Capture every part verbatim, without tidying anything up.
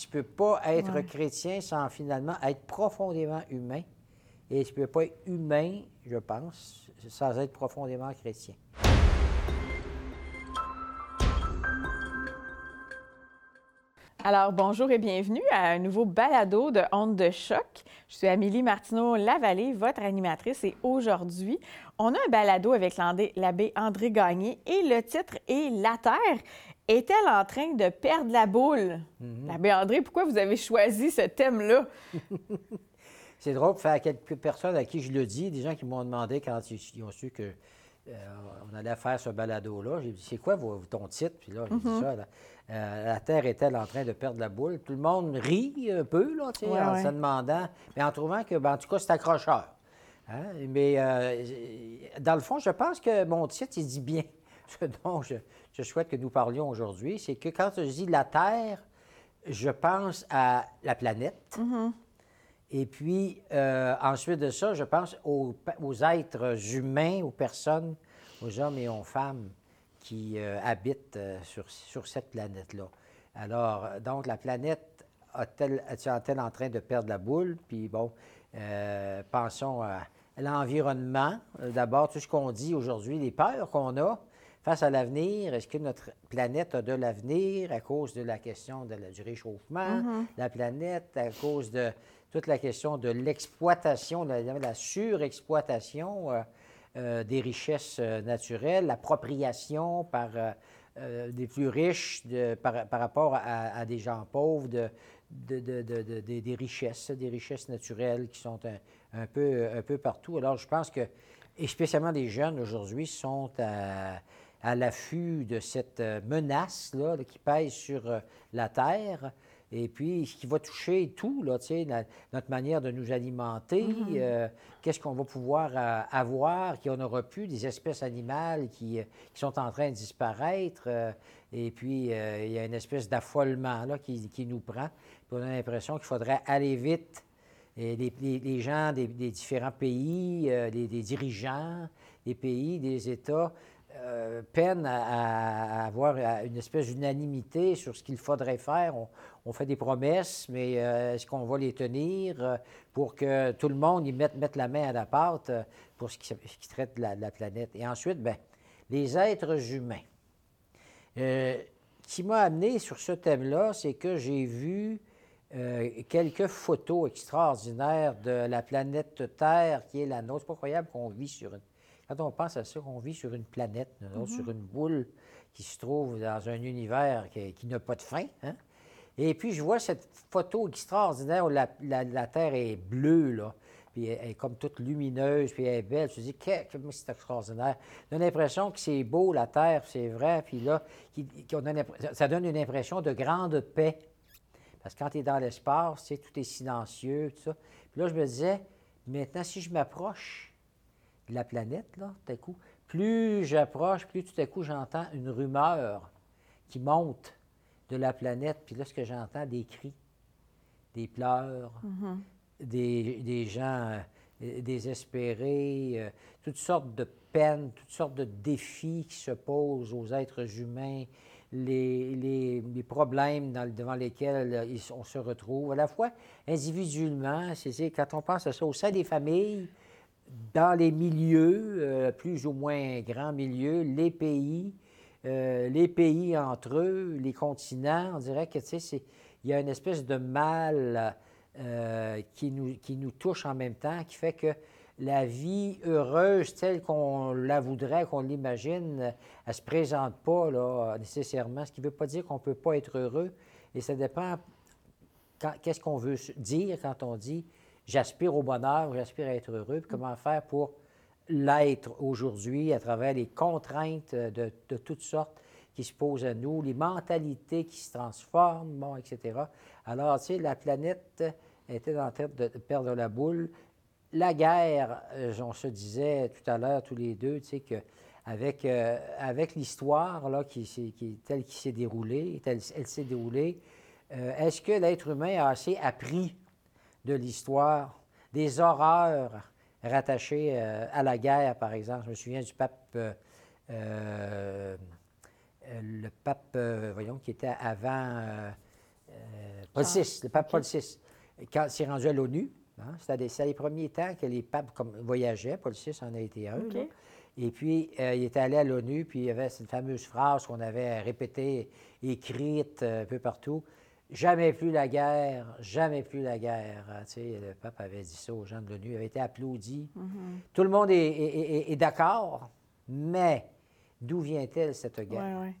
Tu ne peux pas être ouais. chrétien sans finalement être profondément humain. Et tu ne peux pas être humain, je pense, sans être profondément chrétien. Alors, bonjour et bienvenue à un nouveau balado de Honte de choc. Je suis Amélie Martineau-Lavallée, votre animatrice, et aujourd'hui, on a un balado avec l'abbé André Gagné et le titre est « La Terre est-elle en train de perdre la boule? Mm-hmm. » L'abbé André, pourquoi vous avez choisi ce thème-là? C'est drôle, faire à quelques personnes à qui je le dis, des gens qui m'ont demandé quand ils ont su que... Euh, on allait faire ce balado-là. J'ai dit, c'est quoi vos, ton titre? Puis là, j'ai mm-hmm. dit ça. Là, euh, la Terre est-elle en train de perdre la boule? Tout le monde rit un peu, là, tu sais, ouais, en ouais. se demandant, mais en trouvant que, ben, en tout cas, c'est accrocheur. Hein? Mais euh, dans le fond, je pense que mon titre, il dit bien ce dont je, je souhaite que nous parlions aujourd'hui. C'est que quand je dis la Terre, je pense à la planète. Mm-hmm. Et puis, euh, ensuite de ça, je pense aux, aux êtres humains, aux personnes, aux hommes et aux femmes qui euh, habitent sur, sur cette planète-là. Alors, donc, la planète a-t-elle, est-elle en train de perdre la boule? Puis, bon, euh, pensons à l'environnement. D'abord, tout ce qu'on dit aujourd'hui, les peurs qu'on a face à l'avenir. Est-ce que notre planète a de l'avenir à cause de la question de la, du réchauffement? Mm-hmm. La planète à cause de... toute la question de l'exploitation, de la, la surexploitation euh, euh, des richesses euh, naturelles, l'appropriation par euh, des plus riches de, par, par rapport à, à des gens pauvres de, de, de, de, de, de, des richesses, des richesses naturelles qui sont un, un, peu, un peu partout. Alors, je pense que, et spécialement les jeunes aujourd'hui, sont à, à l'affût de cette menace-là qui pèse sur la Terre. Et puis, ce qui va toucher tout, là, tu sais, la, notre manière de nous alimenter, mm-hmm. euh, qu'est-ce qu'on va pouvoir euh, avoir, qu'on n'aura plus, des espèces animales qui, qui sont en train de disparaître. Euh, et puis, euh, il y a une espèce d'affolement là, qui, qui nous prend. Puis on a l'impression qu'il faudrait aller vite. Et les, les, les gens des, des différents pays, euh, les, des dirigeants des pays, des États, Euh, peine à, à avoir une espèce d'unanimité sur ce qu'il faudrait faire. On, on fait des promesses, mais euh, est-ce qu'on va les tenir pour que tout le monde y mette, mette la main à la pâte pour ce qui, ce qui traite la, la planète? Et ensuite, bien, les êtres humains. Euh, ce qui m'a amené sur ce thème-là, c'est que j'ai vu euh, quelques photos extraordinaires de la planète Terre qui est la nôtre. C'est pas croyable qu'on vit sur une... Quand on pense à ça, on vit sur une planète, mm-hmm. sur une boule qui se trouve dans un univers qui, qui n'a pas de fin. Hein? Et puis, je vois cette photo extraordinaire où la, la, la Terre est bleue, là, puis elle, elle est comme toute lumineuse, puis elle est belle. Je me dis, comment c'est extraordinaire. On a l'impression que c'est beau, la Terre, c'est vrai, puis là, qu'on a ça donne une impression de grande paix. Parce que quand tu es dans l'espace, tu sais, tout est silencieux, tout ça. Puis là, je me disais, maintenant, si je m'approche de la planète, là, tout à coup, plus j'approche, plus tout à coup, j'entends une rumeur qui monte de la planète. Puis là, ce que j'entends, des cris, des pleurs, mm-hmm. des, des gens euh, désespérés, euh, toutes sortes de peines, toutes sortes de défis qui se posent aux êtres humains, les, les, les problèmes dans, devant lesquels là, ils, on se retrouve, à la fois individuellement, c'est-à-dire quand on pense à ça, au sein des familles, dans les milieux, euh, plus ou moins grands milieux, les pays, euh, les pays entre eux, les continents, on dirait que, tu sais, il y a une espèce de mal euh, qui nous, qui nous touche en même temps, qui fait que la vie heureuse telle qu'on la voudrait, qu'on l'imagine, elle ne se présente pas là, nécessairement, ce qui ne veut pas dire qu'on ne peut pas être heureux. Et ça dépend quand, qu'est-ce qu'on veut dire quand on dit j'aspire au bonheur, j'aspire à être heureux. Puis comment faire pour l'être aujourd'hui à travers les contraintes de, de toutes sortes qui se posent à nous, les mentalités qui se transforment, bon, et cetera. Alors, tu sais, la planète était en train de perdre la boule. La guerre, on se disait tout à l'heure, tous les deux, tu sais, qu'avec euh, avec l'histoire là, qui, qui, telle qu'elle s'est déroulée, telle, elle s'est déroulée, euh, est-ce que l'être humain a assez appris de l'histoire, des horreurs rattachées euh, à la guerre, par exemple. Je me souviens du pape, euh, euh, le pape, euh, voyons, qui était avant, euh, euh, Paul six, le pape Paul six, quand il s'est rendu à l'ONU, hein, c'était dans les premiers temps que les papes comme, voyageaient, Paul six en a été un, okay. Et puis euh, il était allé à l'ONU, puis il y avait cette fameuse phrase qu'on avait répétée, écrite euh, un peu partout, « Jamais plus la guerre, jamais plus la guerre hein, ». Tu sais, le pape avait dit ça aux gens de l'ONU, il avait été applaudi. Mm-hmm. Tout le monde est, est, est, est d'accord, mais d'où vient-elle cette guerre? Ouais, ouais.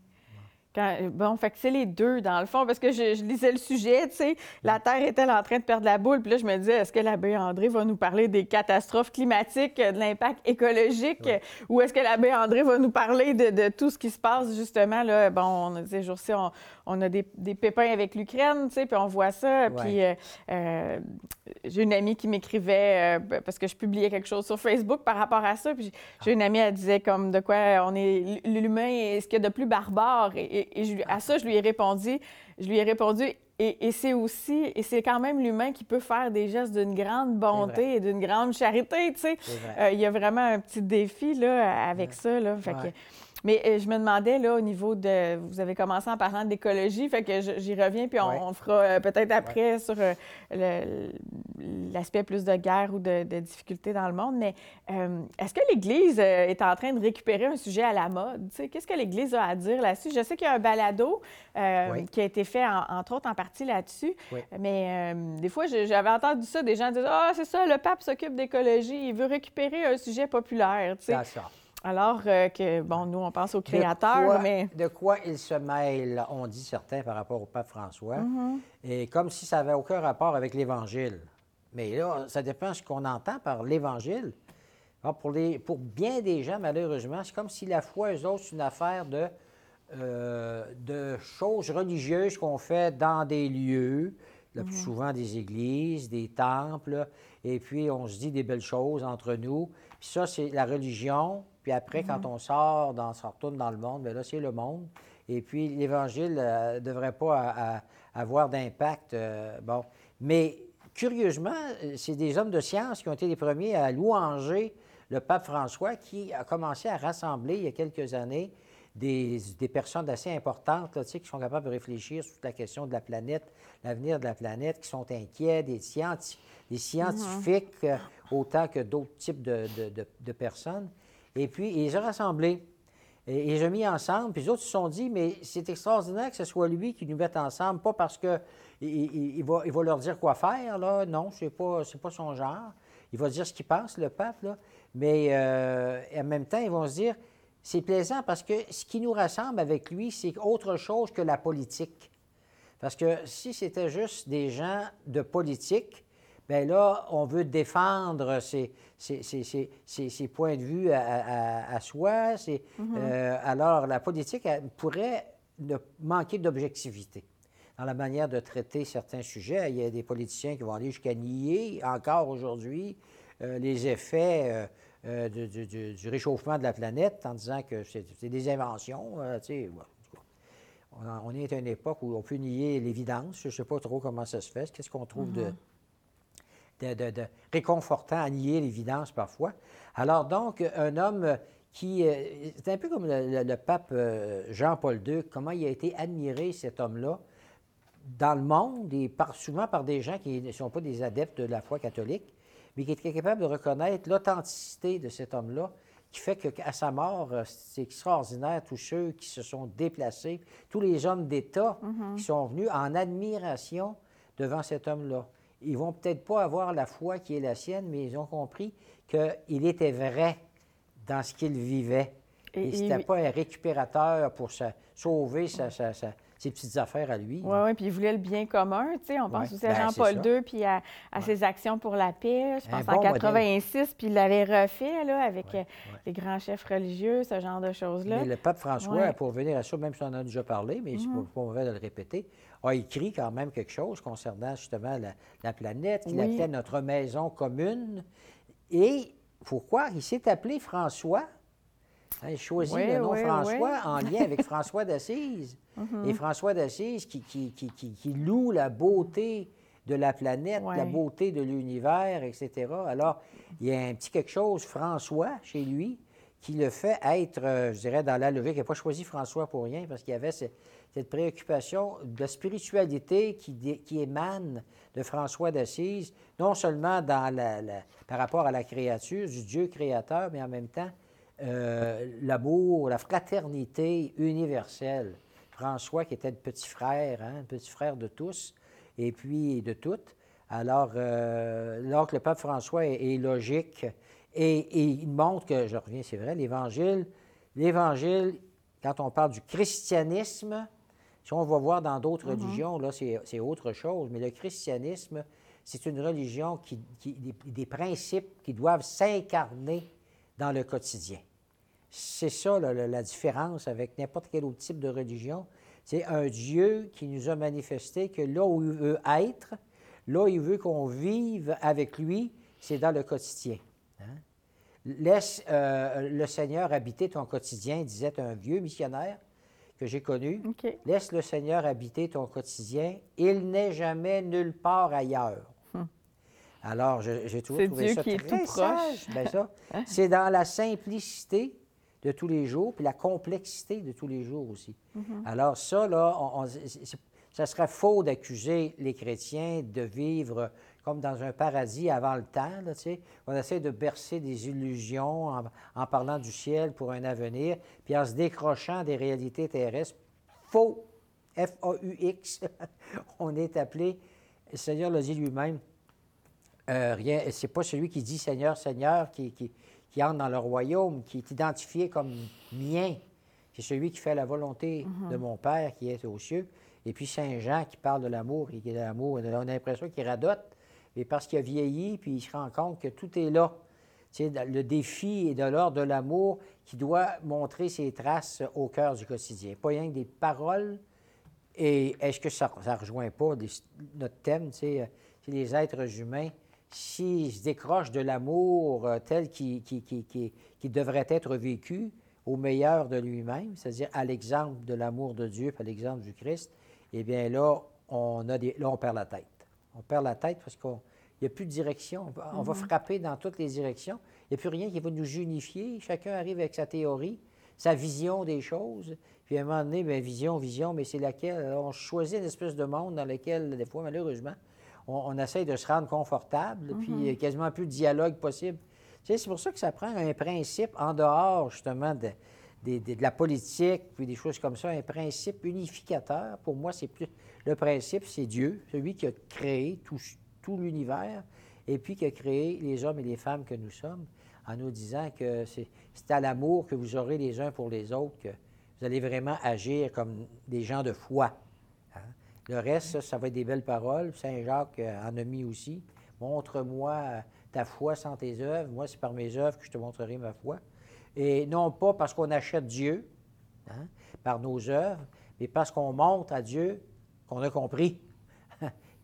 Quand, bon, fait que c'est les deux, dans le fond, parce que je, je lisais le sujet, tu sais, la Terre est-elle en train de perdre la boule? Puis là, je me disais, est-ce que l'abbé André va nous parler des catastrophes climatiques, de l'impact écologique, ouais. Ou est-ce que l'abbé André va nous parler de, de tout ce qui se passe, justement, là, bon, on a ces jours-ci, on, on a des, des pépins avec l'Ukraine, tu sais, puis on voit ça, ouais. Puis euh, euh, j'ai une amie qui m'écrivait, euh, parce que je publiais quelque chose sur Facebook par rapport à ça, puis j'ai une amie, elle disait comme de quoi on est, l'humain est ce qu'il y a de plus barbare, et, Et, et je, à ça, je lui ai répondu, je lui ai répondu, et, et c'est aussi, et c'est quand même l'humain qui peut faire des gestes d'une grande bonté et d'une grande charité, tu sais. Euh, il y a vraiment un petit défi, là, avec ouais. ça, là. Fait ouais. que, mais je me demandais, là, au niveau de... Vous avez commencé en parlant d'écologie, fait que j'y reviens, puis on, ouais. on fera peut-être après ouais. sur le, l'aspect plus de guerre ou de, de difficultés dans le monde, mais euh, est-ce que l'Église est en train de récupérer un sujet à la mode? T'sais, qu'est-ce que l'Église a à dire là-dessus? Je sais qu'il y a un balado euh, ouais. qui a été fait, en, entre autres, en partie là-dessus, ouais. mais euh, des fois, j'avais entendu ça, des gens disaient « Ah, oh, c'est ça, le pape s'occupe d'écologie, il veut récupérer un sujet populaire. » D'accord. Alors euh, que, bon, nous, on pense au créateur, de quoi, mais... De quoi il se mêle, on dit certains, par rapport au pape François, mm-hmm. et comme si ça n'avait aucun rapport avec l'Évangile. Mais là, ça dépend de ce qu'on entend par l'Évangile. Alors, pour, les, pour bien des gens, malheureusement, c'est comme si la foi, eux autres, c'est une affaire de, euh, de choses religieuses qu'on fait dans des lieux, le plus mm-hmm. souvent des églises, des temples, et puis on se dit des belles choses entre nous. Puis ça, c'est la religion... Puis après, quand on sort, dans, on retourne dans le monde, bien là, c'est le monde. Et puis, l'Évangile ne euh, devrait pas à, à, avoir d'impact. Euh, bon. Mais curieusement, c'est des hommes de science qui ont été les premiers à louanger le pape François, qui a commencé à rassembler, il y a quelques années, des, des personnes assez importantes là, tu sais, qui sont capables de réfléchir sur toute la question de la planète, l'avenir de la planète, qui sont inquiets, des, scienti- des scientifiques, euh, autant que d'autres types de, de, de, de personnes. Et puis, ils les ont rassemblés. Et ils les ont mis ensemble. Puis les autres se sont dit, mais c'est extraordinaire que ce soit lui qui nous mette ensemble, pas parce qu'il il, il va, il va leur dire quoi faire, là. Non, c'est pas, c'est pas son genre. Il va dire ce qu'il pense, le pape, là. Mais euh, en même temps, ils vont se dire, c'est plaisant parce que ce qui nous rassemble avec lui, c'est autre chose que la politique. Parce que si c'était juste des gens de politique... bien là, on veut défendre ses, ses, ses, ses, ses, ses points de vue à, à, à soi. Ses, mm-hmm. euh, alors, la politique elle, pourrait ne manquer d'objectivité dans la manière de traiter certains sujets. Il y a des politiciens qui vont aller jusqu'à nier, encore aujourd'hui, euh, les effets euh, du, du, du réchauffement de la planète en disant que c'est, c'est des inventions, euh, tu sais... Ouais. On, on est à une époque où on peut nier l'évidence. Je ne sais pas trop comment ça se fait. Qu'est-ce qu'on trouve mm-hmm. de... De, de, de réconfortant à nier l'évidence parfois. Alors donc, un homme qui... Euh, c'est un peu comme le, le, le pape Jean-Paul deux, comment il a été admiré, cet homme-là, dans le monde, et par, souvent par des gens qui ne sont pas des adeptes de la foi catholique, mais qui étaient capables de reconnaître l'authenticité de cet homme-là, qui fait qu'à sa mort, c'est extraordinaire, tous ceux qui se sont déplacés, tous les hommes d'État mm-hmm. qui sont venus en admiration devant cet homme-là. Ils ne vont peut-être pas avoir la foi qui est la sienne, mais ils ont compris qu'il était vrai dans ce qu'il vivait. Et, et ce n'était il... pas un récupérateur pour sa... sauver sa, sa, sa... ses petites affaires à lui. Oui, oui, puis il voulait le bien commun. Tu sais, on pense ouais, aussi à ben, Jean-Paul deux puis à, à ouais. ses actions pour la paix. Je pense un en quatre-vingt-six, puis il l'avait refait là, avec ouais, ouais. les grands chefs religieux, ce genre de choses-là. Mais le pape François, ouais. pour venir à ça, même si on en a déjà parlé, mais mm-hmm. c'est pas mauvais de le répéter, a écrit quand même quelque chose concernant justement la, la planète, qu'il oui. appelait notre maison commune. Et pourquoi? Il s'est appelé François. Il choisit oui, le nom oui, François oui. en lien avec François d'Assise. Mm-hmm. Et François d'Assise qui, qui, qui, qui, qui loue la beauté de la planète, oui. la beauté de l'univers, et cetera. Alors, il y a un petit quelque chose, François, chez lui, qui le fait être, euh, je dirais, dans la logique. Il n'a pas choisi François pour rien, parce qu'il y avait cette, cette préoccupation de la spiritualité qui, qui émane de François d'Assise, non seulement dans la, la, par rapport à la créature, du Dieu créateur, mais en même temps, euh, l'amour, la fraternité universelle. François, qui était le petit frère, hein, le petit frère de tous, et puis de toutes. Alors, euh, alors que le pape François est, est logique, Et, et il montre que, je reviens, c'est vrai, l'Évangile, l'Évangile, quand on parle du christianisme, si on va voir dans d'autres mm-hmm. religions, là, c'est, c'est autre chose, mais le christianisme, c'est une religion qui, qui des, des principes qui doivent s'incarner dans le quotidien. C'est ça, là, la différence avec n'importe quel autre type de religion. C'est un Dieu qui nous a manifesté que là où il veut être, là où il veut qu'on vive avec lui, c'est dans le quotidien. Hein? Laisse euh, le Seigneur habiter ton quotidien, disait un vieux missionnaire que j'ai connu. Okay. Laisse le Seigneur habiter ton quotidien, il n'est jamais nulle part ailleurs. Hmm. Alors, je, j'ai toujours c'est trouvé Dieu ça qui très est tout sage. Proche. Bien, ça, c'est dans la simplicité de tous les jours, puis la complexité de tous les jours aussi. Mm-hmm. Alors ça, là, on, on, ça serait faux d'accuser les chrétiens de vivre comme dans un paradis avant le temps, là, tu sais, on essaie de bercer des illusions en, en parlant du ciel pour un avenir, puis en se décrochant des réalités terrestres. Faux, F A U X, on est appelé, le Seigneur l'a dit lui-même, euh, rien, c'est pas celui qui dit « Seigneur, Seigneur » qui, qui, qui entre dans le royaume, qui est identifié comme « mien », c'est celui qui fait la volonté mm-hmm. de mon Père qui est aux cieux. Et puis Saint Jean qui parle de l'amour, et de l'amour, on a l'impression qu'il radote, mais parce qu'il a vieilli, puis il se rend compte que tout est là. Tu sais, le défi est de l'ordre de l'amour qui doit montrer ses traces au cœur du quotidien. Pas rien que des paroles. Et est-ce que ça ne rejoint pas des, notre thème, tu sais, les êtres humains, s'ils se décrochent de l'amour tel qu'il, qu'il, qu'il, qu'il devrait être vécu au meilleur de lui-même, c'est-à-dire à l'exemple de l'amour de Dieu, à l'exemple du Christ, eh bien là, on a des, là, on perd la tête. On perd la tête parce qu'il n'y a plus de direction. On mm-hmm. va frapper dans toutes les directions. Il n'y a plus rien qui va nous unifier. Chacun arrive avec sa théorie, sa vision des choses. Puis à un moment donné, bien, vision, vision, mais c'est laquelle? Alors, on choisit une espèce de monde dans lequel, des fois, malheureusement, on, on essaye de se rendre confortable, mm-hmm. puis il n'y a quasiment plus de dialogue possible. Tu sais, c'est pour ça que ça prend un principe en dehors, justement, de, de, de, de la politique, puis des choses comme ça, un principe unificateur. Pour moi, c'est plus... Le principe, c'est Dieu, celui qui a créé tout, tout l'univers et puis qui a créé les hommes et les femmes que nous sommes en nous disant que c'est, c'est à l'amour que vous aurez les uns pour les autres que vous allez vraiment agir comme des gens de foi. Hein? Le reste, ça, ça va être des belles paroles. Saint-Jacques en a mis aussi. « Montre-moi ta foi sans tes œuvres. Moi, c'est par mes œuvres que je te montrerai ma foi. » Et non pas parce qu'on achète Dieu hein, par nos œuvres, mais parce qu'on montre à Dieu qu'on a compris,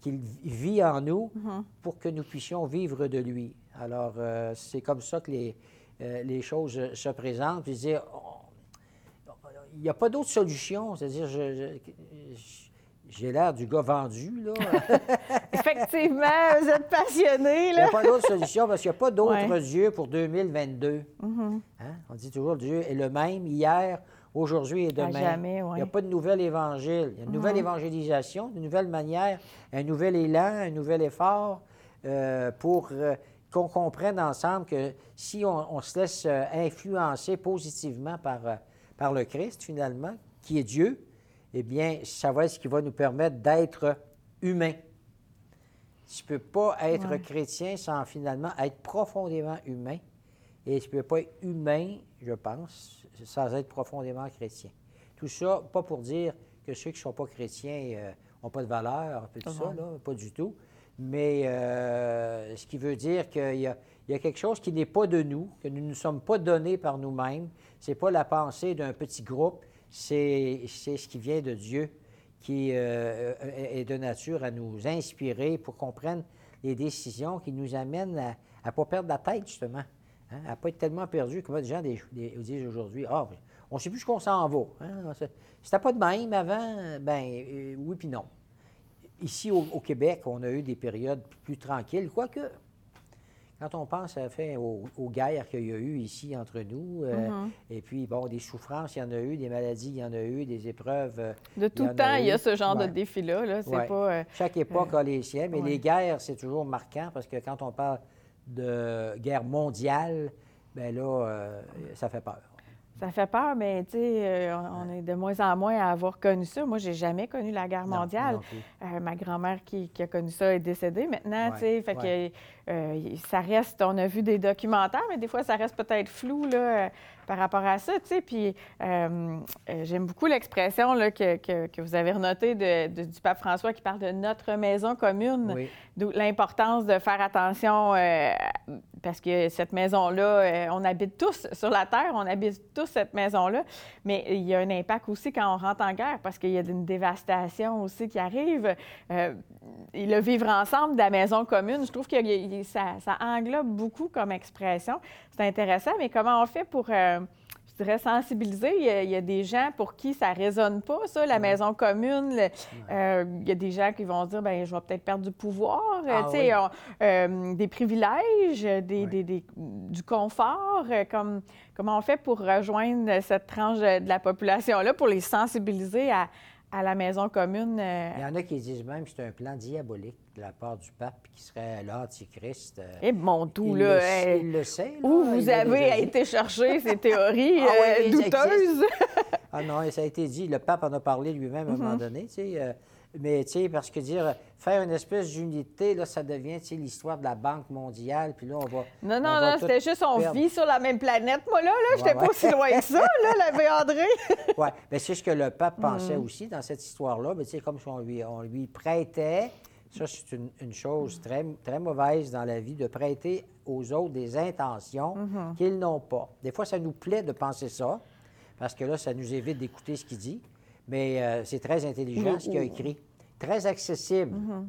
qu'il vit en nous mm-hmm. pour que nous puissions vivre de lui. Alors, euh, c'est comme ça que les, euh, les choses se présentent. Puis dire, il n'y a pas d'autre solution. C'est-à-dire, je, je, je, j'ai l'air du gars vendu, là. Effectivement, vous êtes passionné, là. Il n'y a pas d'autre solution parce qu'il n'y a pas d'autre ouais. Dieu pour deux mille vingt-deux. Mm-hmm. Hein? On dit toujours, Dieu est le même hier, aujourd'hui et demain. Jamais, ouais. Il n'y a pas de nouvel évangile. Il y a une nouvelle mm-hmm. évangélisation, une nouvelle manière, un nouvel élan, un nouvel effort euh, pour euh, qu'on comprenne ensemble que si on, on se laisse euh, influencer positivement par, euh, par le Christ, finalement, qui est Dieu, eh bien, ça va être ce qui va nous permettre d'être humains. Tu ne peux pas être ouais. chrétien sans finalement être profondément humain. Et tu ne peux pas être humain, je pense, sans être profondément chrétien. Tout ça, pas pour dire que ceux qui ne sont pas chrétiens euh, n'ont pas de valeur, un peu tout ça, là, pas du tout. Mais euh, ce qui veut dire qu'il y a, il y a quelque chose qui n'est pas de nous, que nous ne nous sommes pas donnés par nous-mêmes. Ce n'est pas la pensée d'un petit groupe, c'est, c'est ce qui vient de Dieu, qui euh, est de nature à nous inspirer pour qu'on prenne les décisions qui nous amènent à ne pas perdre la tête, justement. Hein, à ne pas être tellement perdu, comme les gens des, des, disent aujourd'hui, « Ah, on ne sait plus où on s'en va. Hein? » C'était pas de même avant, bien euh, oui puis non. Ici, au, au Québec, on a eu des périodes plus tranquilles, quoique Quand on pense à fait, aux, aux guerres qu'il y a eu ici entre nous, euh, mm-hmm. et puis, bon, des souffrances, il y en a eu, des maladies, il y en a eu, des épreuves. Euh, de tout temps, il y a ce genre ouais. de défi-là. Là, c'est ouais. pas, euh, Chaque époque euh, a les siens, mais ouais. les guerres, c'est toujours marquant parce que quand on parle de guerre mondiale, bien là, euh, ça fait peur. Ça fait peur, mais tu sais, on est de moins en moins à avoir connu ça. Moi, j'ai jamais connu la guerre mondiale. Non, non euh, ma grand-mère qui, qui a connu ça est décédée maintenant, ouais, tu sais. Fait ouais. que euh, ça reste, on a vu des documentaires, mais des fois, ça reste peut-être flou, là, par rapport à ça, tu sais. Puis euh, j'aime beaucoup l'expression là, que, que, que vous avez renotée de, de, du pape François qui parle de notre maison commune, oui. d'où l'importance de faire attention euh, parce que cette maison-là, euh, on habite tous sur la Terre, on habite tous cette maison-là, mais il y a un impact aussi quand on rentre en guerre parce qu'il y a une dévastation aussi qui arrive. Euh, et le vivre ensemble de la maison commune, je trouve que il, ça, ça englobe beaucoup comme expression. C'est intéressant, mais comment on fait pour, euh, je dirais, sensibiliser? Il y, a, il y a des gens pour qui ça ne résonne pas, ça, la ouais. maison commune. Le, ouais. euh, il y a des gens qui vont dire, bien, je vais peut-être perdre du pouvoir, ah, tu sais, oui. on, euh, des privilèges, des, ouais. des, des, des, du confort, comme... Comment on fait pour rejoindre cette tranche de la population-là, pour les sensibiliser à, à la maison commune? Il y en a qui disent même que c'est un plan diabolique de la part du pape qui serait l'Antichrist. Eh mon tout, il là! Le, euh... Il le sait, là. Où vous avez déjà... été chercher ces théories ah, ouais, euh, douteuses? Ah non, ça a été dit. Le pape en a parlé lui-même à un mm-hmm. moment donné, tu sais. Euh... Mais, tu sais, parce que dire, faire une espèce d'unité, là, ça devient, tu sais, l'histoire de la Banque mondiale, puis là, on va... Non, non, non, c'était juste, on perdre. vit sur la même planète, moi, là, là, j'étais ouais, ouais. pas si loin que ça, là, l'avait André. Oui, bien, c'est ce que le pape pensait mm. aussi dans cette histoire-là, mais tu sais, comme si on lui, on lui prêtait, ça, c'est une, une chose très, très mauvaise dans la vie, de prêter aux autres des intentions mm-hmm. qu'ils n'ont pas. Des fois, ça nous plaît de penser ça, parce que là, ça nous évite d'écouter ce qu'il dit. Mais euh, c'est très intelligent oui, ce qu'il a écrit. Très accessible. Mm-hmm.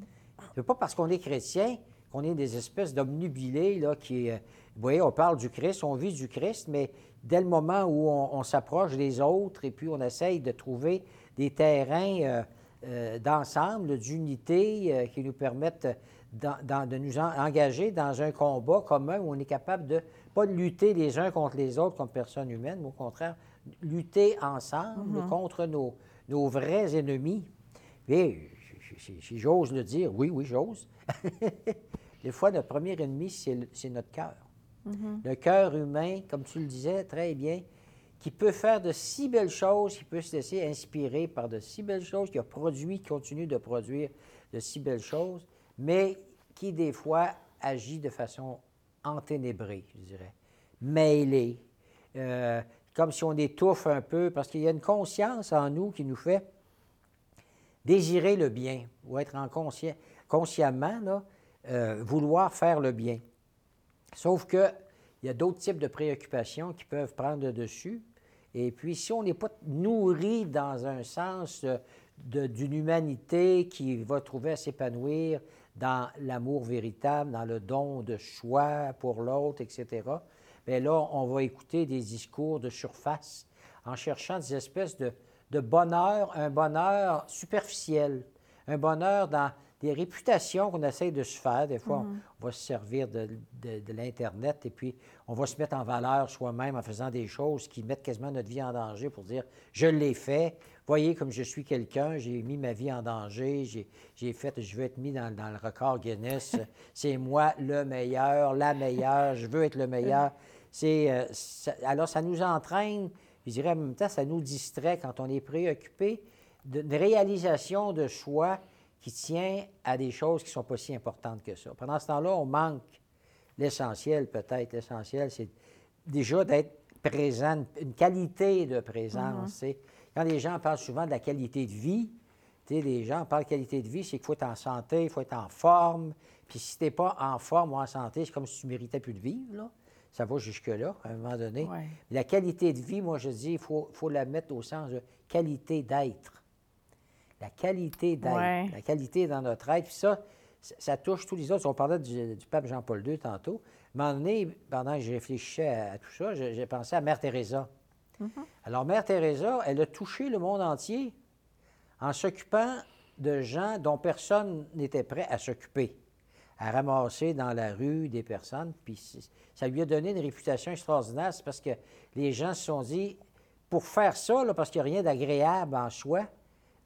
C'est pas parce qu'on est chrétien qu'on est des espèces d'omnubilés, là, qui... Euh, vous voyez, on parle du Christ, on vit du Christ, mais dès le moment où on, on s'approche des autres et puis on essaye de trouver des terrains euh, euh, d'ensemble, d'unité, euh, qui nous permettent dans, dans, de nous en, engager dans un combat commun où on est capable de, pas de lutter les uns contre les autres comme personnes humaines, mais au contraire, lutter ensemble mm-hmm. contre nos... nos vrais ennemis. Et si j'ose le dire, oui, oui, j'ose. Des fois, notre premier ennemi, c'est, le, c'est notre cœur. Mm-hmm. Le cœur humain, comme tu le disais très bien, qui peut faire de si belles choses, qui peut se laisser inspirer par de si belles choses, qui a produit, continue de produire de si belles choses, mais qui, des fois, agit de façon enténébrée, je dirais, mêlée. Euh, comme si on étouffe un peu, parce qu'il y a une conscience en nous qui nous fait désirer le bien, ou être en conscien, consciemment, là, euh, vouloir faire le bien. Sauf qu'il y a d'autres types de préoccupations qui peuvent prendre le dessus, et puis si on n'est pas nourri dans un sens de, d'une humanité qui va trouver à s'épanouir dans l'amour véritable, dans le don de soi pour l'autre, et cetera, bien là, on va écouter des discours de surface en cherchant des espèces de, de bonheur, un bonheur superficiel, un bonheur dans des réputations qu'on essaie de se faire. Des fois, mm-hmm. on va se servir de, de, de l'Internet et puis on va se mettre en valeur soi-même en faisant des choses qui mettent quasiment notre vie en danger pour dire « je l'ai fait ». Voyez comme je suis quelqu'un, j'ai mis ma vie en danger, j'ai, j'ai fait, je veux être mis dans, dans le record Guinness. C'est moi le meilleur, la meilleure, je veux être le meilleur. C'est, euh, ça, alors, ça nous entraîne, je dirais en même temps, ça nous distrait quand on est préoccupé d'une réalisation de choix qui tient à des choses qui ne sont pas si importantes que ça. Pendant ce temps-là, on manque l'essentiel peut-être. L'essentiel, c'est déjà d'être présent, une qualité de présence. Mm-hmm. C'est, quand les gens parlent souvent de la qualité de vie, tu sais, les gens parlent de qualité de vie, c'est qu'il faut être en santé, il faut être en forme. Puis si tu n'es pas en forme ou en santé, c'est comme si tu ne méritais plus de vivre, là. Ça va jusque-là, à un moment donné. Ouais. La qualité de vie, moi, je dis, il faut, faut la mettre au sens de qualité d'être. La qualité d'être, ouais. la qualité dans notre être. Puis ça, ça, ça touche tous les autres. On parlait du, du pape Jean-Paul deux tantôt. À un moment donné, pendant que je réfléchissais à, à tout ça, j'ai, j'ai pensé à Mère Teresa. Mm-hmm. Alors, Mère Teresa, elle a touché le monde entier en s'occupant de gens dont personne n'était prêt à s'occuper. à ramasser dans la rue des personnes. Puis ça lui a donné une réputation extraordinaire. C'est parce que les gens se sont dit, pour faire ça, là, parce qu'il n'y a rien d'agréable en soi,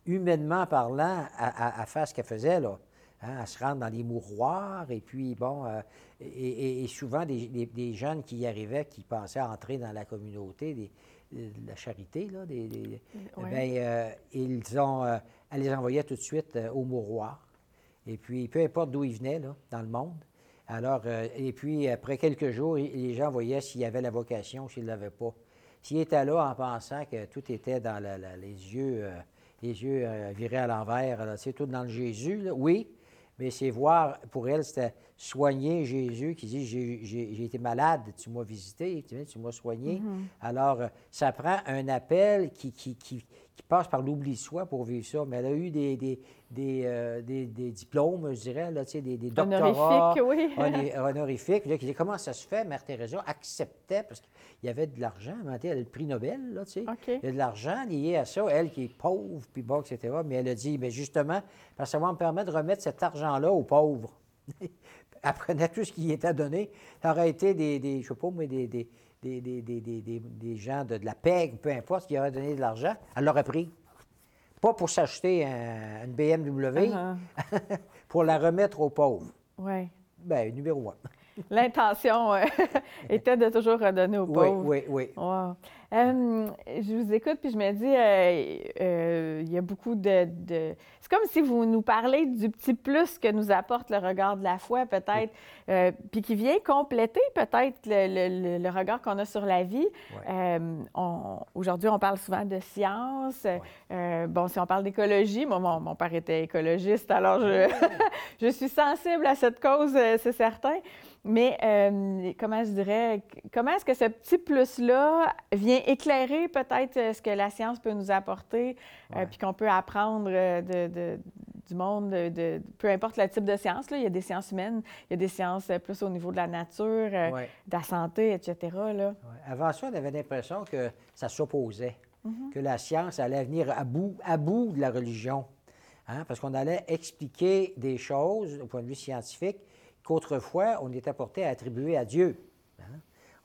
humainement parlant, à, à, à faire ce qu'elle faisait, là, hein, à se rendre dans les mouroirs, et puis, bon, euh, et, et, et souvent des, des, des jeunes qui y arrivaient, qui pensaient à entrer dans la communauté, des, de la charité, là, des, des, oui. bien, euh, ils ont, euh, elle les envoyait tout de suite euh, aux mouroirs. Et puis, peu importe d'où ils venaient, là, dans le monde. Alors, euh, et puis, après quelques jours, les gens voyaient s'il y avait la vocation, s'il ne l'avaient pas. S'il était là en pensant que tout était dans la, la, les yeux, euh, les yeux euh, virés à l'envers, c'est tout dans le Jésus, là, oui, mais c'est voir, pour elle, c'était soigner Jésus, qui dit, j'ai, j'ai, j'ai été malade, tu m'as visité, tu, tu m'as soigné. Mm-hmm. Alors, euh, ça prend un appel qui, qui, qui, qui passe par l'oubli de soi pour vivre ça, mais elle a eu des, des, des, euh, des, des diplômes, je dirais, là, tu sais, des, des doctorats. Honorifiques, oui. Honorifiques. Là, qui dit, comment ça se fait, Mère Teresa acceptait, parce qu'il y avait de l'argent, elle a le prix Nobel, là, tu sais. Okay. Il y a de l'argent lié à ça, elle qui est pauvre, puis bon, et cetera. Mais elle a dit, bien, justement, parce que ça va me permettre de remettre cet argent-là aux pauvres. Elle prenait tout ce qui y était donné. Ça aurait été des, des je sais pas, mais des... des Des, des, des, des, des gens de, de la pègre, peu importe, qui auraient donné de l'argent, elle l'aurait pris. Pas pour s'acheter un, une B M W, uh-huh. pour la remettre aux pauvres. Oui. Bien, numéro un. L'intention euh, était de toujours redonner aux pauvres. Oui, oui, oui. Wow. Euh, je vous écoute, puis je me dis, euh, euh, il y a beaucoup de, de... C'est comme si vous nous parlez du petit plus que nous apporte le regard de la foi, peut-être, oui. euh, puis qui vient compléter, peut-être, le, le, le regard qu'on a sur la vie. Oui. Euh, on, aujourd'hui, on parle souvent de science. Oui. Euh, bon, si on parle d'écologie, moi, mon, mon père était écologiste, alors je, je suis sensible à cette cause, c'est certain. Mais euh, comment je dirais, comment est-ce que ce petit plus-là vient éclairer peut-être ce que la science peut nous apporter, ouais. euh, puis qu'on peut apprendre de, de, du monde, de, de, peu importe le type de science, là, il y a des sciences humaines, il y a des sciences plus au niveau de la nature, euh, ouais. de la santé, et cetera. Là. Ouais. Avant ça, on avait l'impression que ça s'opposait, mm-hmm. que la science allait venir à bout, à bout de la religion, hein, parce qu'on allait expliquer des choses au point de vue scientifique, qu'autrefois, on était porté à attribuer à Dieu. Hein?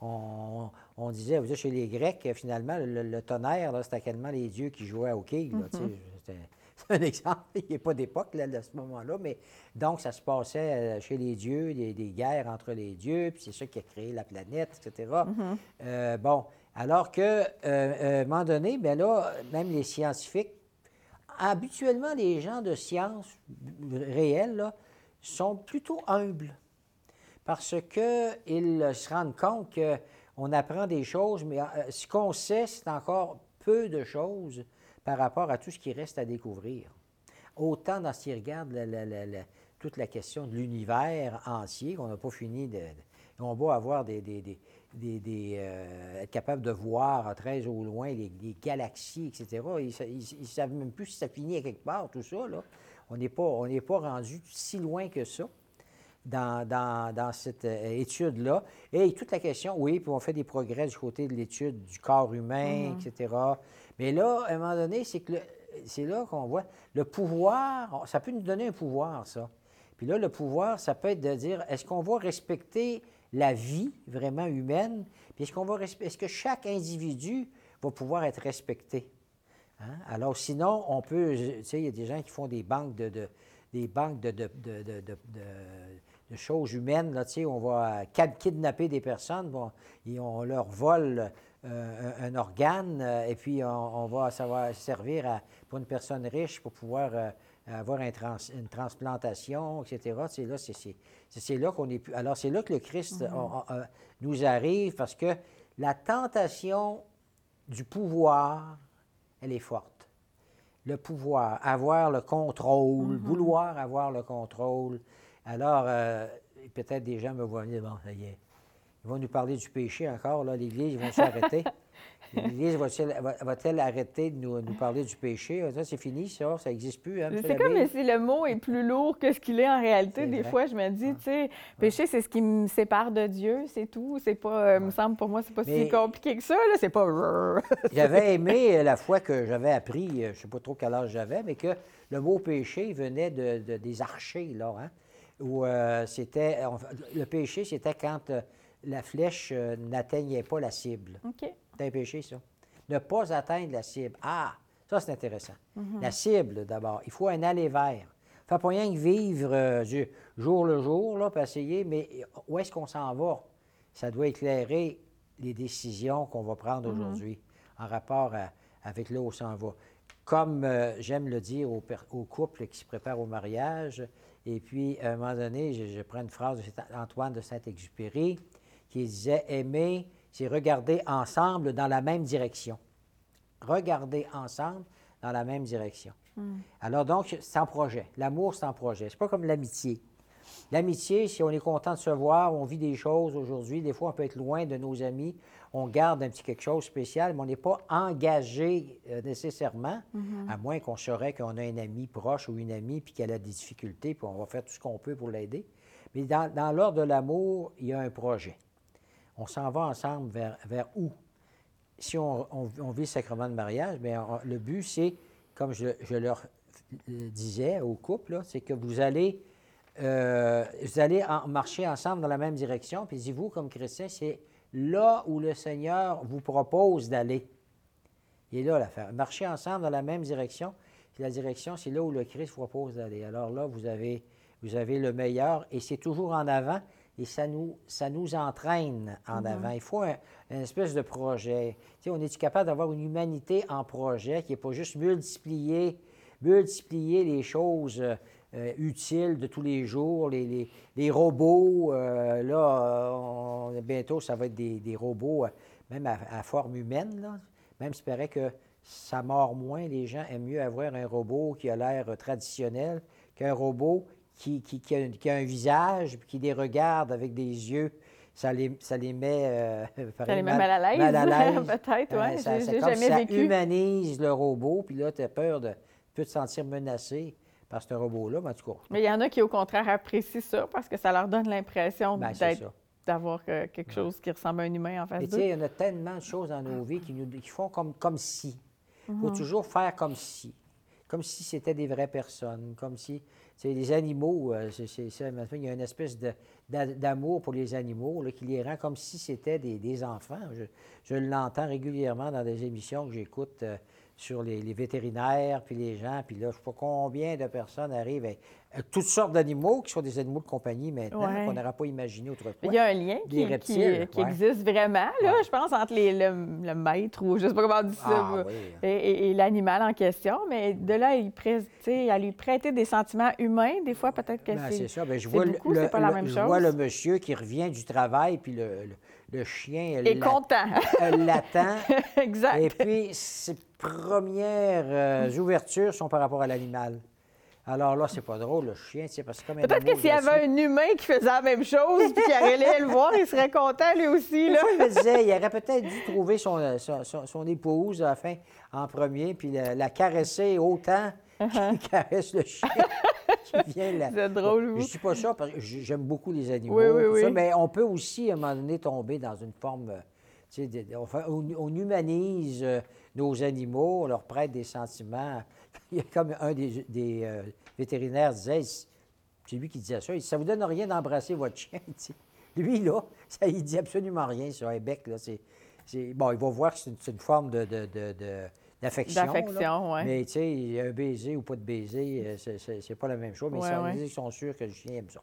On, on disait, vous savez, chez les Grecs, finalement, le, le tonnerre, là, c'était tellement les dieux qui jouaient au quai. Là, mm-hmm. c'était, c'est un exemple, il n'est pas d'époque là, à ce moment-là, mais donc ça se passait chez les dieux, des, des guerres entre les dieux, puis c'est ça qui a créé la planète, et cetera. Mm-hmm. Euh, bon, alors que, euh, euh, à un moment donné, bien là, même les scientifiques, habituellement, les gens de science réelle, là, sont plutôt humbles parce qu'ils se rendent compte qu'on apprend des choses, mais ce qu'on sait, c'est encore peu de choses par rapport à tout ce qui reste à découvrir. Autant dans ce qui regarde la, la, la, la, toute la question de l'univers entier, qu'on n'a pas fini de... On va avoir des... des, des, des, des euh, être capable de voir très au loin les, les galaxies, et cetera. Ils ne savent même plus si ça finit à quelque part, tout ça, là. On n'est pas, pas rendu si loin que ça dans, dans, dans cette euh, étude-là. Et toute la question, oui, puis on fait des progrès du côté de l'étude du corps humain, mm-hmm. et cetera. Mais là, à un moment donné, c'est que le, c'est là qu'on voit le pouvoir, ça peut nous donner un pouvoir, ça. Puis là, le pouvoir, ça peut être de dire, est-ce qu'on va respecter la vie vraiment humaine? Puis est-ce qu'on va est-ce que chaque individu va pouvoir être respecté? Hein? Alors, sinon, on peut... Tu sais, il y a des gens qui font des banques de, de, des banques de, de, de, de, de, de choses humaines. Là, tu sais, on va kidnapper des personnes, bon, et on leur vole euh, un, un organe, et puis on, on va savoir servir à, pour une personne riche pour pouvoir euh, avoir un trans, une transplantation, et cetera. Tu sais, là, c'est, c'est, c'est, c'est là qu'on est... Pu... Alors, c'est là que le Christ mm-hmm. on, on, on, nous arrive, parce que la tentation du pouvoir... Elle est forte. Le pouvoir, avoir le contrôle, mm-hmm. vouloir avoir le contrôle. Alors, euh, peut-être des gens me voient venir, bon, ça y est. Ils vont nous parler du péché encore, là, l'Église, ils vont s'arrêter. L'Église va-t-elle, va-t-elle arrêter de nous, nous parler du péché? Ça, c'est fini, ça, ça n'existe plus. Hein, c'est comme si le mot est plus lourd que ce qu'il est en réalité. C'est des vrai. Fois, je me dis, ah. tu sais, péché, c'est ce qui me sépare de Dieu, c'est tout. C'est pas, ah. me semble, pour moi, c'est pas mais si compliqué que ça, là, c'est pas... J'avais aimé la fois que j'avais appris, je sais pas trop quel âge j'avais, mais que le mot péché venait de, de, des archers, là, hein? où euh, c'était on, le péché, c'était quand euh, la flèche euh, n'atteignait pas la cible. OK. C'est un péché, ça. Ne pas atteindre la cible. Ah, ça, c'est intéressant. Mm-hmm. La cible, d'abord. Il faut un aller vers. Il ne faut pas rien que vivre euh, du jour le jour, là, pour essayer, mais où est-ce qu'on s'en va? Ça doit éclairer les décisions qu'on va prendre aujourd'hui mm-hmm. en rapport à, avec là où ça en va. Comme euh, j'aime le dire aux, aux couples qui se préparent au mariage, et puis à un moment donné, je, je prends une phrase de Saint-Antoine de Saint-Exupéry qui disait « Aimer, c'est regarder ensemble dans la même direction. » Regarder ensemble dans la même direction. Mm. Alors donc, c'est un projet. L'amour, c'est un projet. C'est pas comme l'amitié. L'amitié, si on est content de se voir, on vit des choses aujourd'hui, des fois on peut être loin de nos amis, on garde un petit quelque chose de spécial, mais on n'est pas engagé euh, nécessairement, mm-hmm. à moins qu'on saurait qu'on a un ami proche ou une amie, puis qu'elle a des difficultés, puis on va faire tout ce qu'on peut pour l'aider. Mais dans, dans l'ordre de l'amour, il y a un projet. On s'en va ensemble vers, vers où? Si on, on, on vit le sacrement de mariage, bien, on, le but, c'est, comme je, je leur disais au couple, là, c'est que vous allez... Euh, vous allez en marcher ensemble dans la même direction, puis dites-vous, comme chrétien, c'est là où le Seigneur vous propose d'aller. Il est là l'affaire. Marcher ensemble dans la même direction, puis la direction, c'est là où le Christ vous propose d'aller. Alors là, vous avez, vous avez le meilleur, et c'est toujours en avant, et ça nous, ça nous entraîne en mmh. avant. Il faut un, une espèce de projet. Tu sais, on est-tu capable d'avoir une humanité en projet qui n'est pas juste multiplier, multiplier les choses... Euh, utile de tous les jours, les, les, les robots, euh, là, on, bientôt, ça va être des, des robots, euh, même à, à forme humaine, là. Même s'il paraît que ça mord moins, les gens aiment mieux avoir un robot qui a l'air traditionnel qu'un robot qui, qui, qui, a, qui a un visage, qui les regarde avec des yeux. Ça les, ça les met... Euh, ça les met mal, mal à l'aise, mal à l'aise. Peut-être, oui, ouais, j'ai, j'ai jamais ça vécu. Ça humanise le robot, puis là, tu as peur de, de te sentir menacé. Parce que ce robot-là, ben, tu cours. Mais il y en a qui, au contraire, apprécient ça parce que ça leur donne l'impression ben, d'être, d'avoir euh, quelque chose ouais. qui ressemble à un humain en face d'eux. Tu sais, il y en a tellement de choses dans nos vies qui nous qui font comme, comme si. Il mm-hmm. faut toujours faire comme si. Comme si c'était des vraies personnes. Comme si... Tu sais, les animaux, euh, c'est, c'est, c'est, il y a une espèce de, d'amour pour les animaux là, qui les rend comme si c'était des, des enfants. Je, je l'entends régulièrement dans des émissions que j'écoute... Euh, sur les, les vétérinaires, puis les gens, puis là, je ne sais pas combien de personnes arrivent avec, avec toutes sortes d'animaux, qui sont des animaux de compagnie maintenant, ouais. qu'on n'aurait pas imaginé autrefois. Il y a un lien qui, reptiles, qui, qui ouais. existe vraiment, là, ouais. je pense, entre les, le, le maître, ou je ne sais pas comment on dit ça, ah, oui. et, et, et l'animal en question, mais de là, il prête, à lui prêter des sentiments humains, des fois, peut-être que bien, c'est, c'est, ça. Bien, je c'est vois beaucoup, le, c'est pas le, la même je chose. Je vois le monsieur qui revient du travail, puis le... le Le chien est content. l'attend. Exact. Et puis, ses premières euh, ouvertures sont par rapport à l'animal. Alors là, c'est pas drôle, le chien, tu sais, parce que comme peut-être que s'il y avait un humain qui faisait la même chose puis qui allait le voir, il serait content lui aussi, là. Je me disais, il aurait peut-être dû trouver son, son, son, son épouse enfin, en premier puis la, la caresser autant uh-huh. qu'il caresse le chien. La... C'est drôle, vous. Je ne suis pas ça, parce que j'aime beaucoup les animaux. Oui, oui, oui. Ça, mais on peut aussi, à un moment donné, tomber dans une forme... Tu sais, on, on humanise nos animaux, on leur prête des sentiments. Il y a comme un des, des euh, vétérinaires disait, c'est lui qui disait ça, il dit, ça ne vous donne rien d'embrasser votre chien. T'sais. Lui, là, ça, il dit absolument rien sur un bec. Là, c'est, c'est... Bon, il va voir que c'est une, c'est une forme de... de, de, de... D'affection, D'affection oui. Mais tu sais, un baiser ou pas de baiser, c'est, c'est, c'est pas la même chose, mais ouais, ça, ouais. ils sont sûrs que le chien aime ça.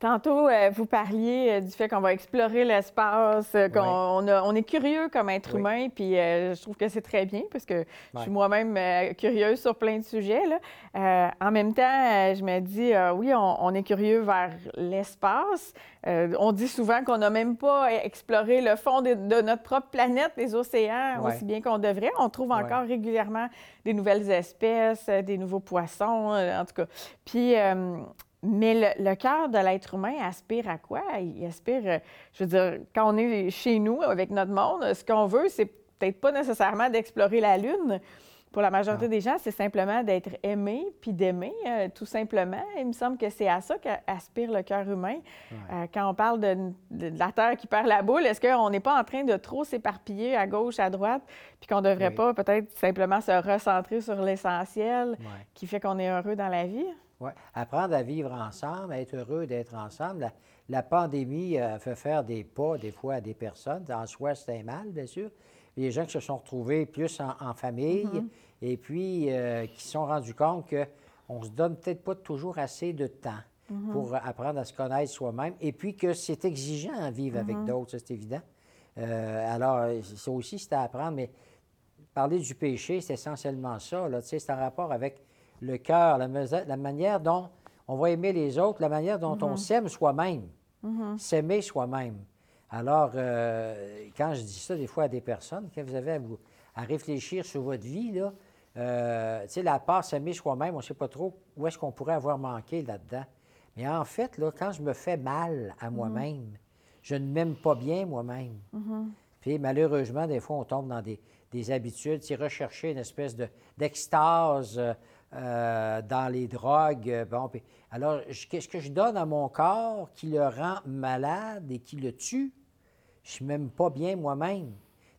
Tantôt, euh, vous parliez du fait qu'on va explorer l'espace, qu'on ouais. on a, on est curieux comme être ouais. humain, puis euh, je trouve que c'est très bien, parce que ouais. je suis moi-même euh, curieuse sur plein de sujets, là. Euh, en même temps, je me dis, euh, oui, on, on est curieux vers l'espace. Euh, on dit souvent qu'on n'a même pas exploré le fond de, de notre propre planète, les océans, ouais. aussi bien qu'on devrait. On trouve encore ouais. régulièrement des nouvelles espèces, des nouveaux poissons, en tout cas. Puis, euh, mais le, le cœur de l'être humain aspire à quoi? Il aspire, je veux dire, quand on est chez nous, avec notre monde, ce qu'on veut, c'est peut-être pas nécessairement d'explorer la Lune. Pour la majorité non. des gens, c'est simplement d'être aimé puis d'aimer, euh, tout simplement. Il me semble que c'est à ça qu'aspire le cœur humain. Ouais. Euh, quand on parle de, de, de la Terre qui perd la boule, est-ce qu'on n'est pas en train de trop s'éparpiller à gauche, à droite, puis qu'on ne devrait oui. pas peut-être simplement se recentrer sur l'essentiel ouais. qui fait qu'on est heureux dans la vie? Oui, apprendre à vivre ensemble, à être heureux d'être ensemble. La, la pandémie euh, fait faire des pas, des fois, à des personnes. En soi, c'est un mal, bien sûr. Les gens qui se sont retrouvés plus en, en famille mm-hmm. et puis euh, qui se sont rendus compte qu'on ne se donne peut-être pas toujours assez de temps mm-hmm. pour apprendre à se connaître soi-même. Et puis que c'est exigeant à vivre mm-hmm. avec d'autres, ça, c'est évident. Euh, alors, ça aussi, c'est à apprendre. Mais parler du péché, c'est essentiellement ça. Là, c'est en rapport avec le cœur, la, la manière dont on va aimer les autres, la manière dont mm-hmm. on s'aime soi-même, mm-hmm. s'aimer soi-même. Alors, euh, quand je dis ça des fois à des personnes, quand vous avez à, vous, à réfléchir sur votre vie, là, euh, tu sais, la part s'aimer soi-même, on ne sait pas trop où est-ce qu'on pourrait avoir manqué là-dedans. Mais en fait, là, quand je me fais mal à moi-même, mm-hmm. je ne m'aime pas bien moi-même. Mm-hmm. Puis malheureusement, des fois, on tombe dans des, des habitudes, tu sais, rechercher une espèce de, d'extase, euh, Euh, dans les drogues. Bon, puis, alors, je, qu'est-ce que je donne à mon corps qui le rend malade et qui le tue? Je ne m'aime pas bien moi-même.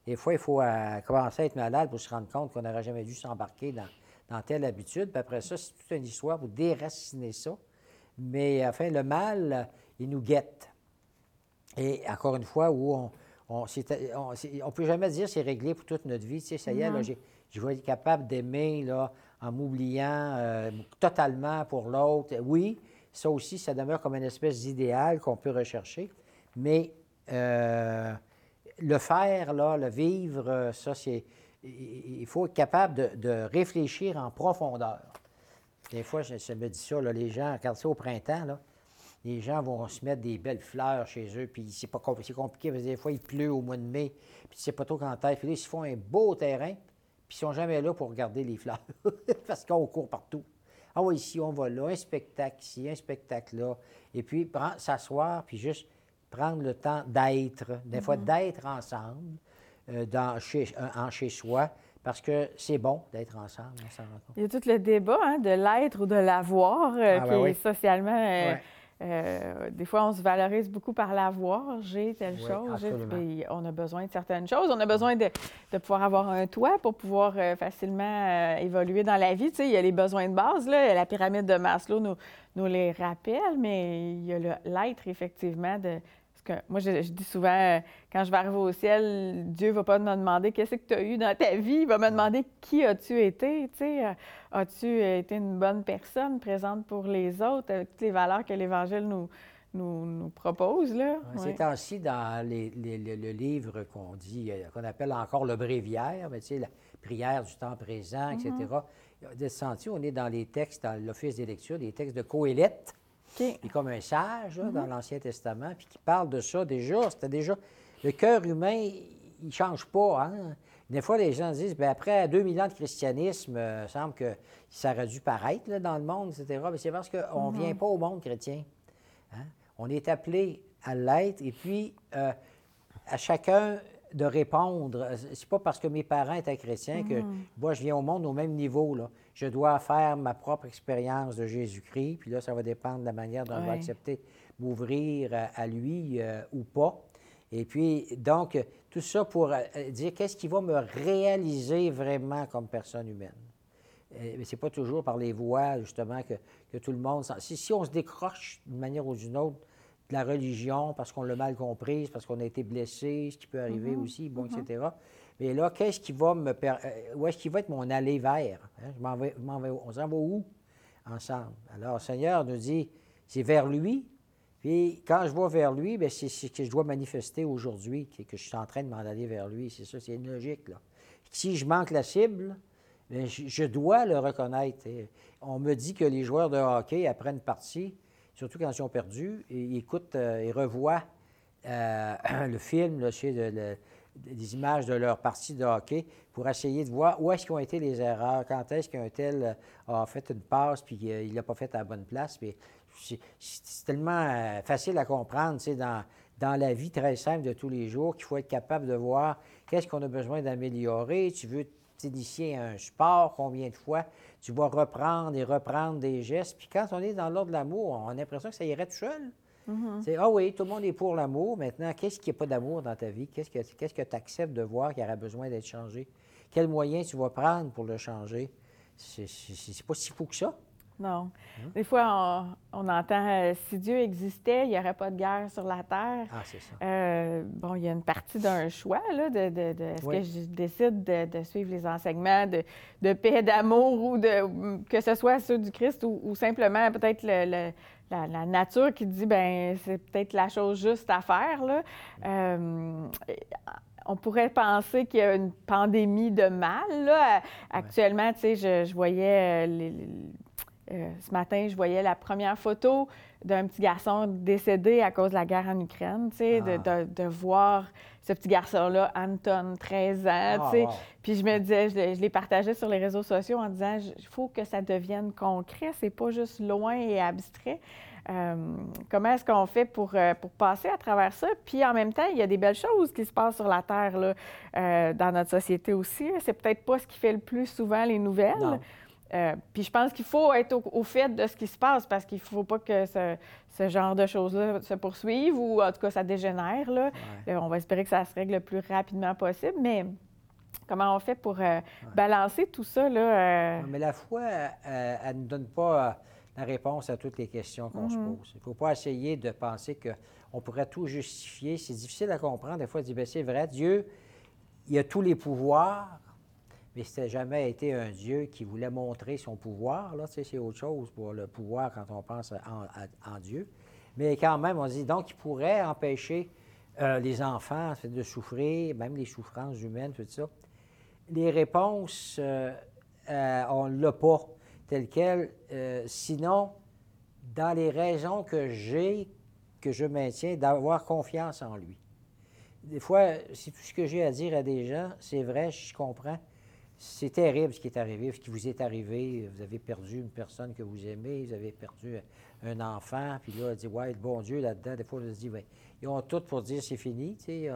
Des fois, il faut euh, commencer à être malade pour se rendre compte qu'on n'aurait jamais dû s'embarquer dans, dans telle habitude. Puis après ça, c'est toute une histoire pour déraciner ça. Mais enfin, le mal, il nous guette. Et encore une fois, où on on ne peut jamais dire c'est réglé pour toute notre vie. Tu sais, ça y est, là, j'ai, je vais être capable d'aimer... là, en m'oubliant euh, totalement pour l'autre. Oui, ça aussi, ça demeure comme une espèce d'idéal qu'on peut rechercher, mais euh, le faire, là, le vivre, ça, c'est... Il faut être capable de, de réfléchir en profondeur. Des fois, je, je me dis ça, là, les gens, regarde ça au printemps, là, les gens vont se mettre des belles fleurs chez eux, puis c'est, pas, c'est compliqué, parce que des fois, il pleut au mois de mai, puis c'est pas trop quand t'es. Puis là, ils se font un beau terrain, puis ils sont jamais là pour regarder les fleurs, parce qu'on court partout. Ah oui, ici, on va là, un spectacle ici, un spectacle là. Et puis, prendre, s'asseoir, puis juste prendre le temps d'être, des mm-hmm. fois d'être ensemble, euh, dans, chez, euh, en chez soi, parce que c'est bon d'être ensemble, on s'en rend compte. Il y a tout le débat hein, de l'être ou de l'avoir, euh, ah, qui ben oui. est socialement... Euh, ouais. Euh, des fois, on se valorise beaucoup par l'avoir. J'ai telle oui, chose. J'ai... On a besoin de certaines choses. On a besoin de, de pouvoir avoir un toit pour pouvoir euh, facilement euh, évoluer dans la vie. Tu sais, il y a les besoins de base, là. La pyramide de Maslow nous, nous les rappelle, mais il y a le, l'être, effectivement, de... Parce que moi, je, je dis souvent, euh, quand je vais arriver au ciel, Dieu ne va pas me demander qu'est-ce que tu as eu dans ta vie. Il va me demander qui as-tu été, tu sais. Euh, as-tu été une bonne personne présente pour les autres avec toutes les valeurs que l'Évangile nous, nous, nous propose, là? Ouais, ouais. Ces temps-ci, dans les, les, les, le livre qu'on dit, qu'on appelle encore le bréviaire, mais tu sais, la prière du temps présent, et cetera. Mm-hmm. De ce sens-ci, on est dans les textes, dans l'Office des lectures, des textes de Coélette. Okay. Il est comme un sage là, mm-hmm. dans l'Ancien Testament, puis qui parle de ça déjà. C'était déjà... Le cœur humain, il ne change pas. Hein? Des fois, les gens disent, bien, après deux mille ans de christianisme, euh, il semble que ça aurait dû paraître là, dans le monde, et cetera. Mais c'est parce qu'on mm-hmm. ne vient pas au monde chrétien. Hein? On est appelé à l'être, et puis euh, à chacun de répondre. C'est pas parce que mes parents étaient chrétiens mm-hmm. que moi, je viens au monde au même niveau, là. Je dois faire ma propre expérience de Jésus-Christ, puis là, ça va dépendre de la manière dont on va accepter m'ouvrir à lui euh, ou pas. Et puis, donc, tout ça pour euh, dire qu'est-ce qui va me réaliser vraiment comme personne humaine. Euh, mais c'est pas toujours par les voies, justement, que, que tout le monde... Si, si on se décroche d'une manière ou d'une autre de la religion parce qu'on l'a mal comprise, parce qu'on a été blessé, ce qui peut arriver mm-hmm. aussi, bon, mm-hmm. et cetera, mais là, qu'est-ce qui va me per... où est-ce qu'il va être mon aller vers? Hein? Je m'en vais, je m'en vais où? On s'en va où ensemble? Alors, le Seigneur nous dit, c'est vers lui. Puis quand je vais vers lui, bien, c'est ce que je dois manifester aujourd'hui, que je suis en train de m'en aller vers lui. C'est ça, c'est une logique, là. Si je manque la cible, bien, je dois le reconnaître. On me dit que les joueurs de hockey, après une partie, surtout quand ils ont perdu, ils écoutent et revoient euh, le film, là, chez le... le des images de leur partie de hockey pour essayer de voir où est-ce qu'ont été les erreurs, quand est-ce qu'un tel a fait une passe puis il l'a pas fait à la bonne place. Puis c'est, c'est tellement facile à comprendre, tu sais, dans, dans la vie très simple de tous les jours qu'il faut être capable de voir qu'est-ce qu'on a besoin d'améliorer. Tu veux t'initier à un sport, combien de fois tu vas reprendre et reprendre des gestes. Puis quand on est dans l'ordre de l'amour, on a l'impression que ça irait tout seul. Mm-hmm. C'est, ah oui, tout le monde est pour l'amour. Maintenant, qu'est-ce qu'il n'y a pas d'amour dans ta vie? Qu'est-ce que tu qu'est-ce que acceptes de voir qui aura besoin d'être changé? Quels moyens tu vas prendre pour le changer? C'est, c'est, c'est pas si fou que ça. Non. Hum? Des fois, on, on entend euh, si Dieu existait, il n'y aurait pas de guerre sur la terre. Ah, c'est ça. Euh, bon, il y a une partie d'un choix, là, de, de, de est-ce oui. que je décide de, de suivre les enseignements de, de paix, d'amour, ou de que ce soit ceux du Christ, ou, ou simplement peut-être le, le, la, la nature qui dit, ben c'est peut-être la chose juste à faire, là. Euh, On pourrait penser qu'il y a une pandémie de mal, là. Actuellement, ouais. tu sais, je, je voyais... Les, les, euh, ce matin, je voyais la première photo d'un petit garçon décédé à cause de la guerre en Ukraine, tu sais, ah. de, de, de voir ce petit garçon-là, Anton, treize ans, ah, tu sais. Wow. Puis je me disais, je, je les partageais sur les réseaux sociaux en disant, il faut que ça devienne concret, c'est pas juste loin et abstrait. Euh, comment est-ce qu'on fait pour, euh, pour passer à travers ça? Puis en même temps, il y a des belles choses qui se passent sur la Terre, là, euh, dans notre société aussi. C'est peut-être pas ce qui fait le plus souvent les nouvelles. Euh, puis je pense qu'il faut être au, au fait de ce qui se passe, parce qu'il faut pas que ce, ce genre de choses-là se poursuive, ou en tout cas, ça dégénère, là. Ouais. Euh, on va espérer que ça se règle le plus rapidement possible, mais... Comment on fait pour euh, ouais. balancer tout ça, là? Euh... Mais la foi, euh, elle ne donne pas... Euh... la réponse à toutes les questions qu'on mm-hmm. se pose. Il ne faut pas essayer de penser qu'on pourrait tout justifier. C'est difficile à comprendre. Des fois, on dit, bien, c'est vrai, Dieu, il a tous les pouvoirs, mais ce n'a jamais été un Dieu qui voulait montrer son pouvoir. Là, tu sais, c'est autre chose pour le pouvoir quand on pense en, à, en Dieu. Mais quand même, on dit, donc, il pourrait empêcher euh, les enfants de souffrir, même les souffrances humaines, tout ça. Les réponses, euh, euh, on ne l'a pas. Tel quel, euh, sinon, dans les raisons que j'ai, que je maintiens, d'avoir confiance en lui. Des fois, c'est tout ce que j'ai à dire à des gens, c'est vrai, je comprends, c'est terrible ce qui est arrivé, ce qui vous est arrivé, vous avez perdu une personne que vous aimez, vous avez perdu un enfant, puis là, on dit, ouais, le bon Dieu là-dedans, des fois, on se dit, bien, ils ont tout pour dire c'est fini, tu sais,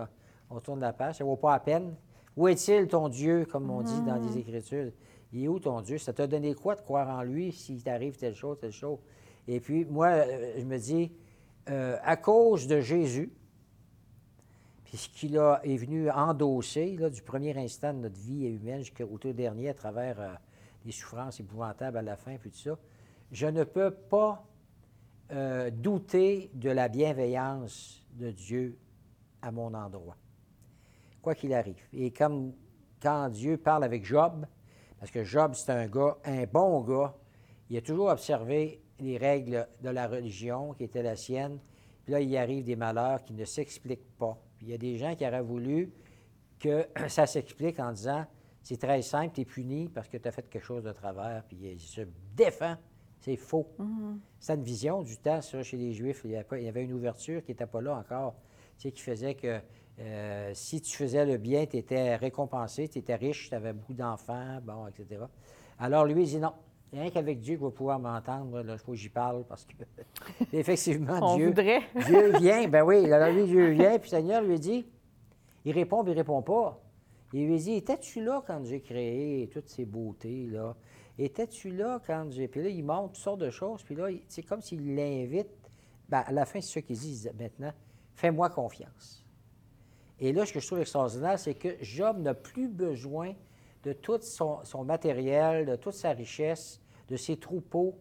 on tourne la page, ça ne vaut pas la peine. Où est-il ton Dieu, comme on dit dans les Écritures? Il est où ton Dieu? Ça t'a donné quoi de croire en lui s'il t'arrive telle chose, telle chose? Et puis, moi, je me dis, euh, à cause de Jésus, puis ce qu'il a, est venu endosser là, du premier instant de notre vie humaine jusqu'au tout dernier, à travers euh, les souffrances épouvantables à la fin, puis tout ça, je ne peux pas euh, douter de la bienveillance de Dieu à mon endroit, quoi qu'il arrive. Et comme quand Dieu parle avec Job, parce que Job, c'est un gars, un bon gars. Il a toujours observé les règles de la religion qui était la sienne. Puis là, il arrive des malheurs qui ne s'expliquent pas. Puis il y a des gens qui auraient voulu que ça s'explique en disant « c'est très simple, tu es puni parce que tu as fait quelque chose de travers. » Puis il se défend. C'est faux. Mm-hmm. C'est une vision du temps, ça, chez les Juifs. Il y avait, il y avait une ouverture qui n'était pas là encore, tu sais, qui faisait que Euh, si tu faisais le bien, tu étais récompensé, tu étais riche, tu avais beaucoup d'enfants, bon, et cetera. Alors, lui, il dit non. Rien qu'avec Dieu, je vais pouvoir m'entendre. Il faut que j'y parle parce que, effectivement, On Dieu, Dieu vient. Ben oui, alors lui, Dieu vient. Puis le Seigneur lui dit, il répond, puis il ne répond pas. Il lui dit, étais-tu là quand j'ai créé toutes ces beautés-là? Étais-tu là quand j'ai... Puis là, il montre toutes sortes de choses. Puis là, c'est comme s'il l'invite. Ben, à la fin, c'est ce qu'il dit maintenant. Fais-moi confiance. Et là, ce que je trouve extraordinaire, c'est que Job n'a plus besoin de tout son, son matériel, de toute sa richesse, de ses troupeaux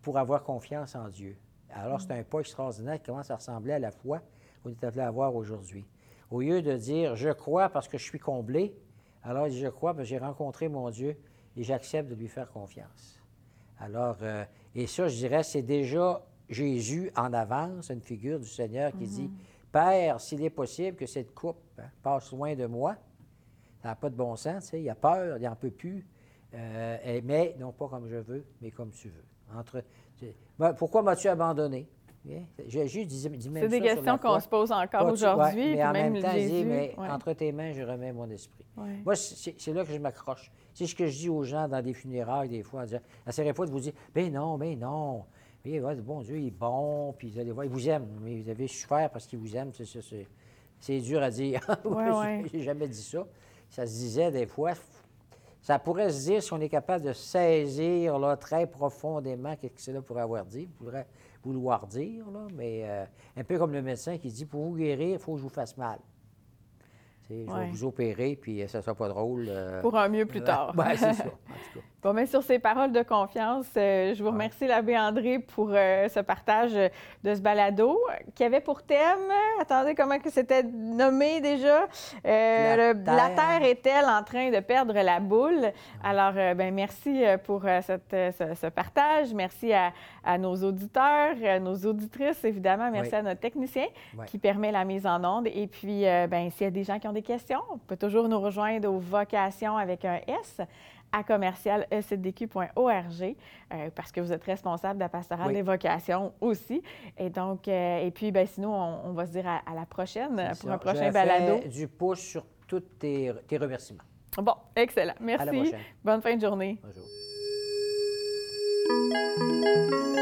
pour avoir confiance en Dieu. Alors, mmh. c'est un pas extraordinaire qui commence à ressembler à la foi qu'on est appelé à avoir aujourd'hui. Au lieu de dire « je crois parce que je suis comblé », alors il dit « je crois parce que j'ai rencontré mon Dieu et j'accepte de lui faire confiance ». Alors, euh, et ça, je dirais, c'est déjà Jésus en avance, une figure du Seigneur qui mmh. dit « Père, s'il est possible que cette coupe hein, passe loin de moi, ça n'a pas de bon sens, tu sais, il a peur, il n'en peut plus, euh, et, mais non pas comme je veux, mais comme tu veux. Entre, tu sais, pourquoi m'as-tu abandonné? Bien, Jésus disait, dit même c'est des questions qu'on foi. se pose encore pas aujourd'hui, ouais, mais en même, même temps, Jésus, il dit, mais ouais. entre tes mains, je remets mon esprit. Ouais. Moi, c'est, c'est là que je m'accroche. C'est ce que je dis aux gens dans des funérailles, des fois, en disant, ça ne serait pas de vous dire, ben non, ben non. Puis, bon Dieu, il est bon, puis vous allez voir, il vous aime, mais vous avez souffert parce qu'il vous aime, c'est, c'est, c'est, c'est dur à dire. Ouais, ouais. J'ai jamais dit ça. Ça se disait des fois, ça pourrait se dire si on est capable de saisir là, très profondément qu'est-ce que cela pourrait avoir dit, pourrait vouloir dire, là, mais euh, un peu comme le médecin qui dit, pour vous guérir, il faut que je vous fasse mal. Je vais ouais. vous opérer, puis ça ne sera pas drôle. Euh... Pour un mieux plus tard. Ben, c'est ça, en tout cas. Bon, mais sur ces paroles de confiance, euh, je vous remercie, l'abbé André, pour euh, ce partage de ce balado qui avait pour thème, euh, attendez, comment que c'était nommé déjà? Euh, la, le, terre. la Terre est-elle en train de perdre la boule? Alors, euh, ben merci pour euh, cette, ce, ce partage. Merci à, à nos auditeurs, à nos auditrices, évidemment. Merci oui. à notre technicien oui. qui permet la mise en onde. Et puis, euh, ben s'il y a des gens qui ont des questions, on peut toujours nous rejoindre aux vocations avec un S. à commercial e c d q point org euh, parce que vous êtes responsable de la pastorale oui. des vocations aussi. Et donc, euh, et puis, bien, sinon, on, on va se dire à, à la prochaine pour ça. un prochain Je balado. Fais du pouce sur tous tes, tes remerciements. Bon, excellent. Merci. À la prochaine. Bonne fin de journée. Bonjour.